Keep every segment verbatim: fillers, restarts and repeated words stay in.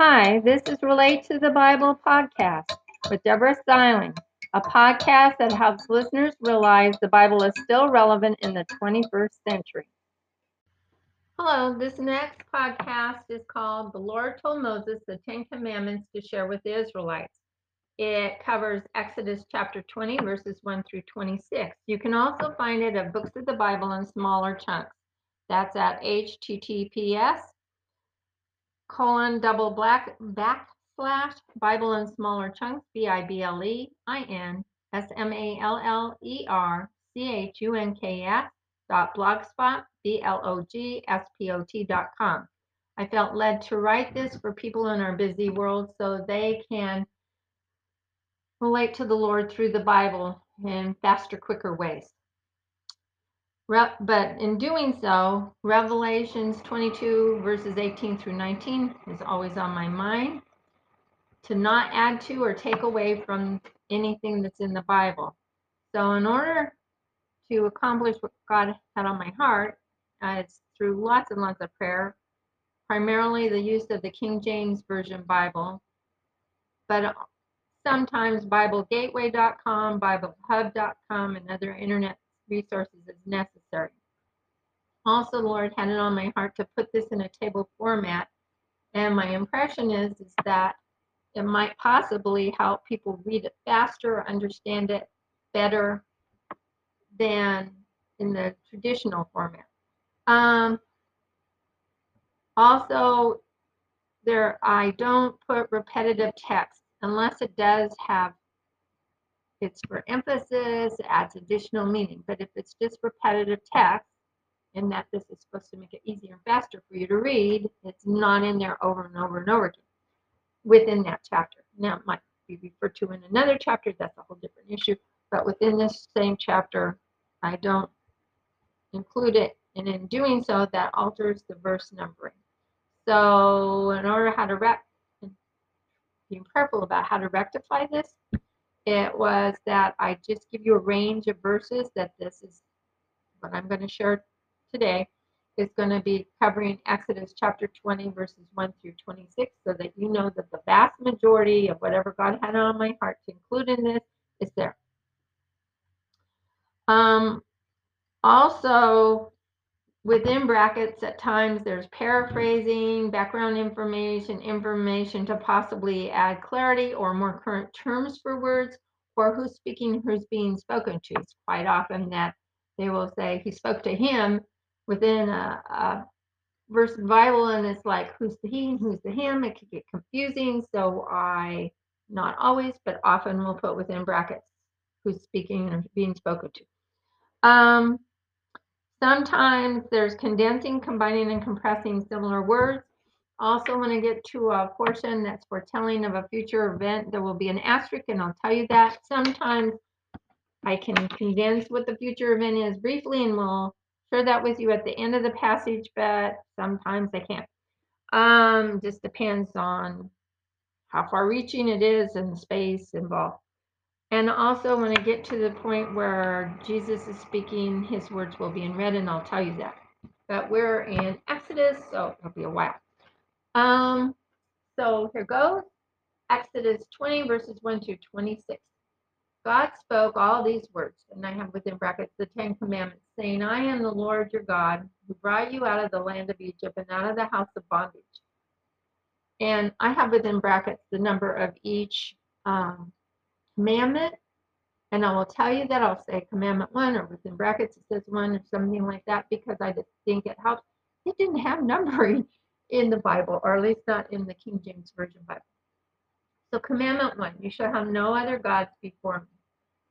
Hi, this is Relate to the Bible podcast with Deborah Styling, a podcast that helps listeners realize the Bible is still relevant in the twenty-first century. Hello, this next podcast is called The Lord Told Moses the Ten Commandments to Share with the Israelites. It covers Exodus chapter twenty, verses one through twenty-six. You can also find it at Books of the Bible in smaller chunks. That's at https colon double black backslash Bible in smaller chunks, B I B L E I N S M A L L E R C H U N K S dot blogspot, B L O G S P O T dot com. I felt led to write this for people in our busy world so they can relate to the Lord through the Bible in faster, quicker ways. But in doing so, Revelations twenty-two, verses eighteen through nineteen is always on my mind, to not add to or take away from anything that's in the Bible. So in order to accomplish what God had on my heart, uh, it's through lots and lots of prayer, primarily the use of the King James Version Bible, but sometimes Bible Gateway dot com, Bible Hub dot com, and other internet resources as necessary. Also, the Lord had it on my heart to put this in a table format, and my impression is, is that it might possibly help people read it faster, or understand it better than in the traditional format. Um, also, there I don't put repetitive text unless it does have it's for emphasis, adds additional meaning. But if it's just repetitive text, and that this is supposed to make it easier and faster for you to read, it's not in there over and over and over again within that chapter. Now, it might be referred to in another chapter. That's a whole different issue. But within this same chapter, I don't include it. And in doing so, that alters the verse numbering. So in order how to rec- being prayerful about how to rectify this, it was that I just give you a range of verses that this is what I'm going to share today is going to be covering Exodus chapter twenty, verses one through twenty-six, so that you know that the vast majority of whatever God had on my heart to include in this is there. Um, also, within brackets at times there's paraphrasing, background information, information to possibly add clarity or more current terms for words, or who's speaking, who's being spoken to. It's quite often that they will say he spoke to him within a, a verse of the Bible, and it's like who's the he and who's the him. It can get confusing, so I, not always, but often will put within brackets who's speaking or being spoken to. Um, Sometimes there's condensing, combining, and compressing similar words. Also, when I get to a portion that's foretelling of a future event, there will be an asterisk, and I'll tell you that. Sometimes I can condense what the future event is briefly, and we'll share that with you at the end of the passage, but sometimes I can't. Um, just depends on how far-reaching it is and the space involved. And also, when I get to the point where Jesus is speaking, his words will be in red, and I'll tell you that. But we're in Exodus, so it'll be a while. Um, so here goes. Exodus twenty, verses one through twenty-six. God spoke all these words, and I have within brackets the Ten Commandments, saying, I am the Lord your God, who brought you out of the land of Egypt and out of the house of bondage. And I have within brackets the number of each um, commandment, and I will tell you that I'll say commandment one, or within brackets it says one, or something like that, because I just think it helps. It didn't have numbering in the Bible, or at least not in the King James Version Bible. So commandment one, you shall have no other gods before me.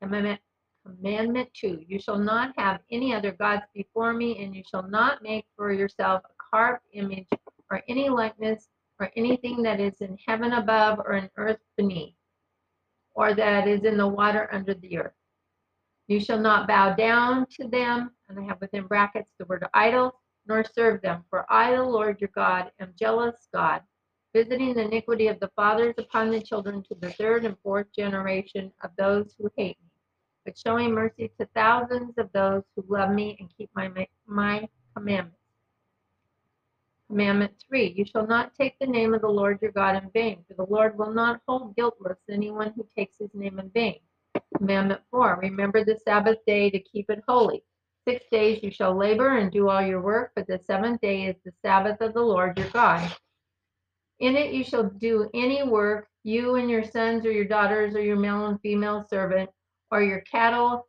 Commandment, commandment two, you shall not have any other gods before me, and you shall not make for yourself a carved image, or any likeness, or anything that is in heaven above, or in earth beneath, or that is in the water under the earth. You shall not bow down to them, and I have within brackets the word idol, nor serve them, for I, the Lord your God, am jealous God, visiting the iniquity of the fathers upon the children to the third and fourth generation of those who hate me, but showing mercy to thousands of those who love me and keep my, my commandments. Commandment three, you shall not take the name of the Lord your God in vain, for the Lord will not hold guiltless anyone who takes his name in vain. Commandment four, remember the Sabbath day to keep it holy. Six days you shall labor and do all your work, but the seventh day is the Sabbath of the Lord your God. In it you shall do any work, you and your sons or your daughters or your male and female servant, or your cattle.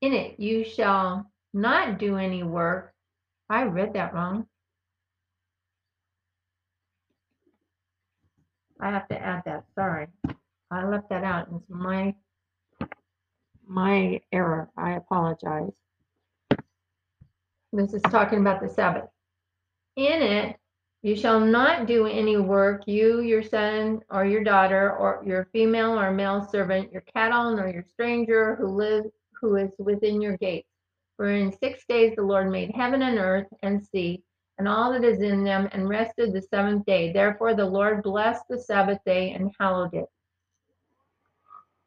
In it you shall not do any work. I read that wrong. I have to add that. Sorry, I left that out. It's my my error. I apologize. This is talking about the Sabbath. In it you shall not do any work, you, your son or your daughter, or your female or male servant, your cattle, nor your stranger who lives who is within your gates. For in six days the Lord made heaven and earth and sea and all that is in them, and rested the seventh day. Therefore the Lord blessed the Sabbath day and hallowed it.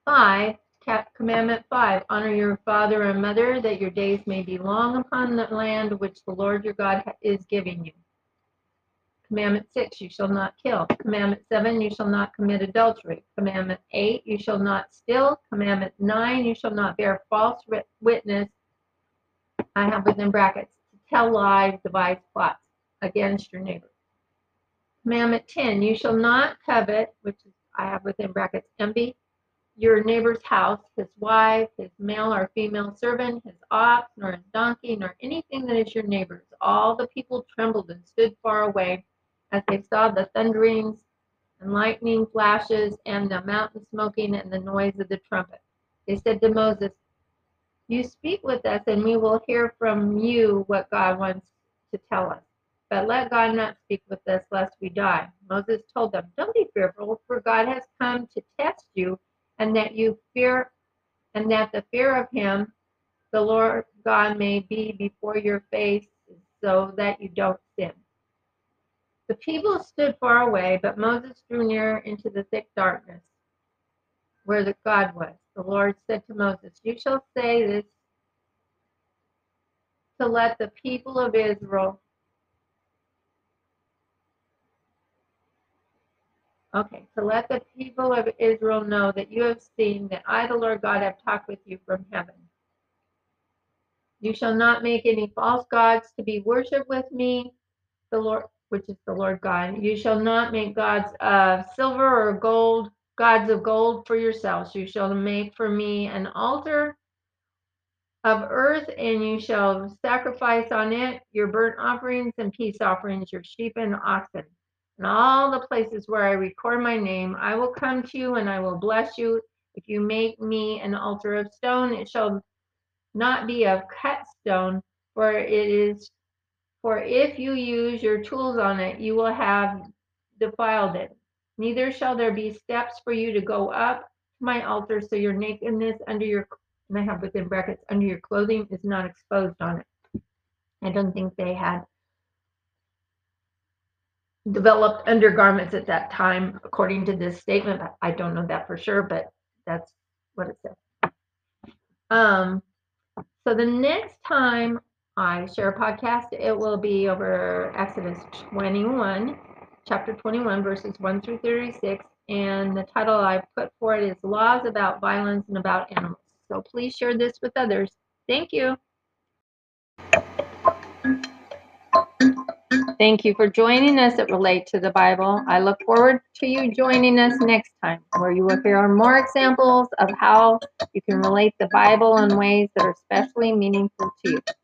Five, commandment five, honor your father and mother, that your days may be long upon the land which the Lord your God is giving you. Commandment six, you shall not kill. Commandment seven, you shall not commit adultery. Commandment eight, you shall not steal. Commandment nine, you shall not bear false witness. I have within brackets, to tell lies, devise plots against your neighbor. Commandment ten, you shall not covet, which is, I have within brackets, envy, your neighbor's house, his wife, his male or female servant, his ox, nor his donkey, nor anything that is your neighbor's. All the people trembled and stood far away as they saw the thunderings and lightning flashes and the mountain smoking and the noise of the trumpet. They said to Moses, "You speak with us, and we will hear from you what God wants to tell us. But let God not speak with us, lest we die." Moses told them, "Don't be fearful, for God has come to test you, and that you fear, and that the fear of Him, the Lord God, may be before your face, so that you don't sin." The people stood far away, but Moses drew near into the thick darkness where the God was. The Lord said to Moses, "You shall say this to let the people of Israel." Okay, "to let the people of Israel know that you have seen that I, the Lord God, have talked with you from heaven. You shall not make any false gods to be worshipped with me, the Lord, which is the Lord God. You shall not make gods of silver or gold, gods of gold for yourselves. You shall make for me an altar of earth, and you shall sacrifice on it your burnt offerings and peace offerings, your sheep and oxen. And all the places where I record my name, I will come to you and I will bless you. If you make me an altar of stone, it shall not be of cut stone, for it is, for if you use your tools on it, you will have defiled it. Neither shall there be steps for you to go up to my altar, so your nakedness under your, and I have within brackets, under your clothing is not exposed on it." I don't think they had developed undergarments at that time, according to this statement. I don't know that for sure, but that's what it says. Um, so the next time I share a podcast, it will be over Exodus twenty-one. Chapter twenty-one, verses one through thirty-six, and the title I put for it is Laws About Violence and About Animals. So please share this with others. Thank you. Thank you for joining us at Relate to the Bible. I look forward to you joining us next time, where you will hear more examples of how you can relate the Bible in ways that are especially meaningful to you.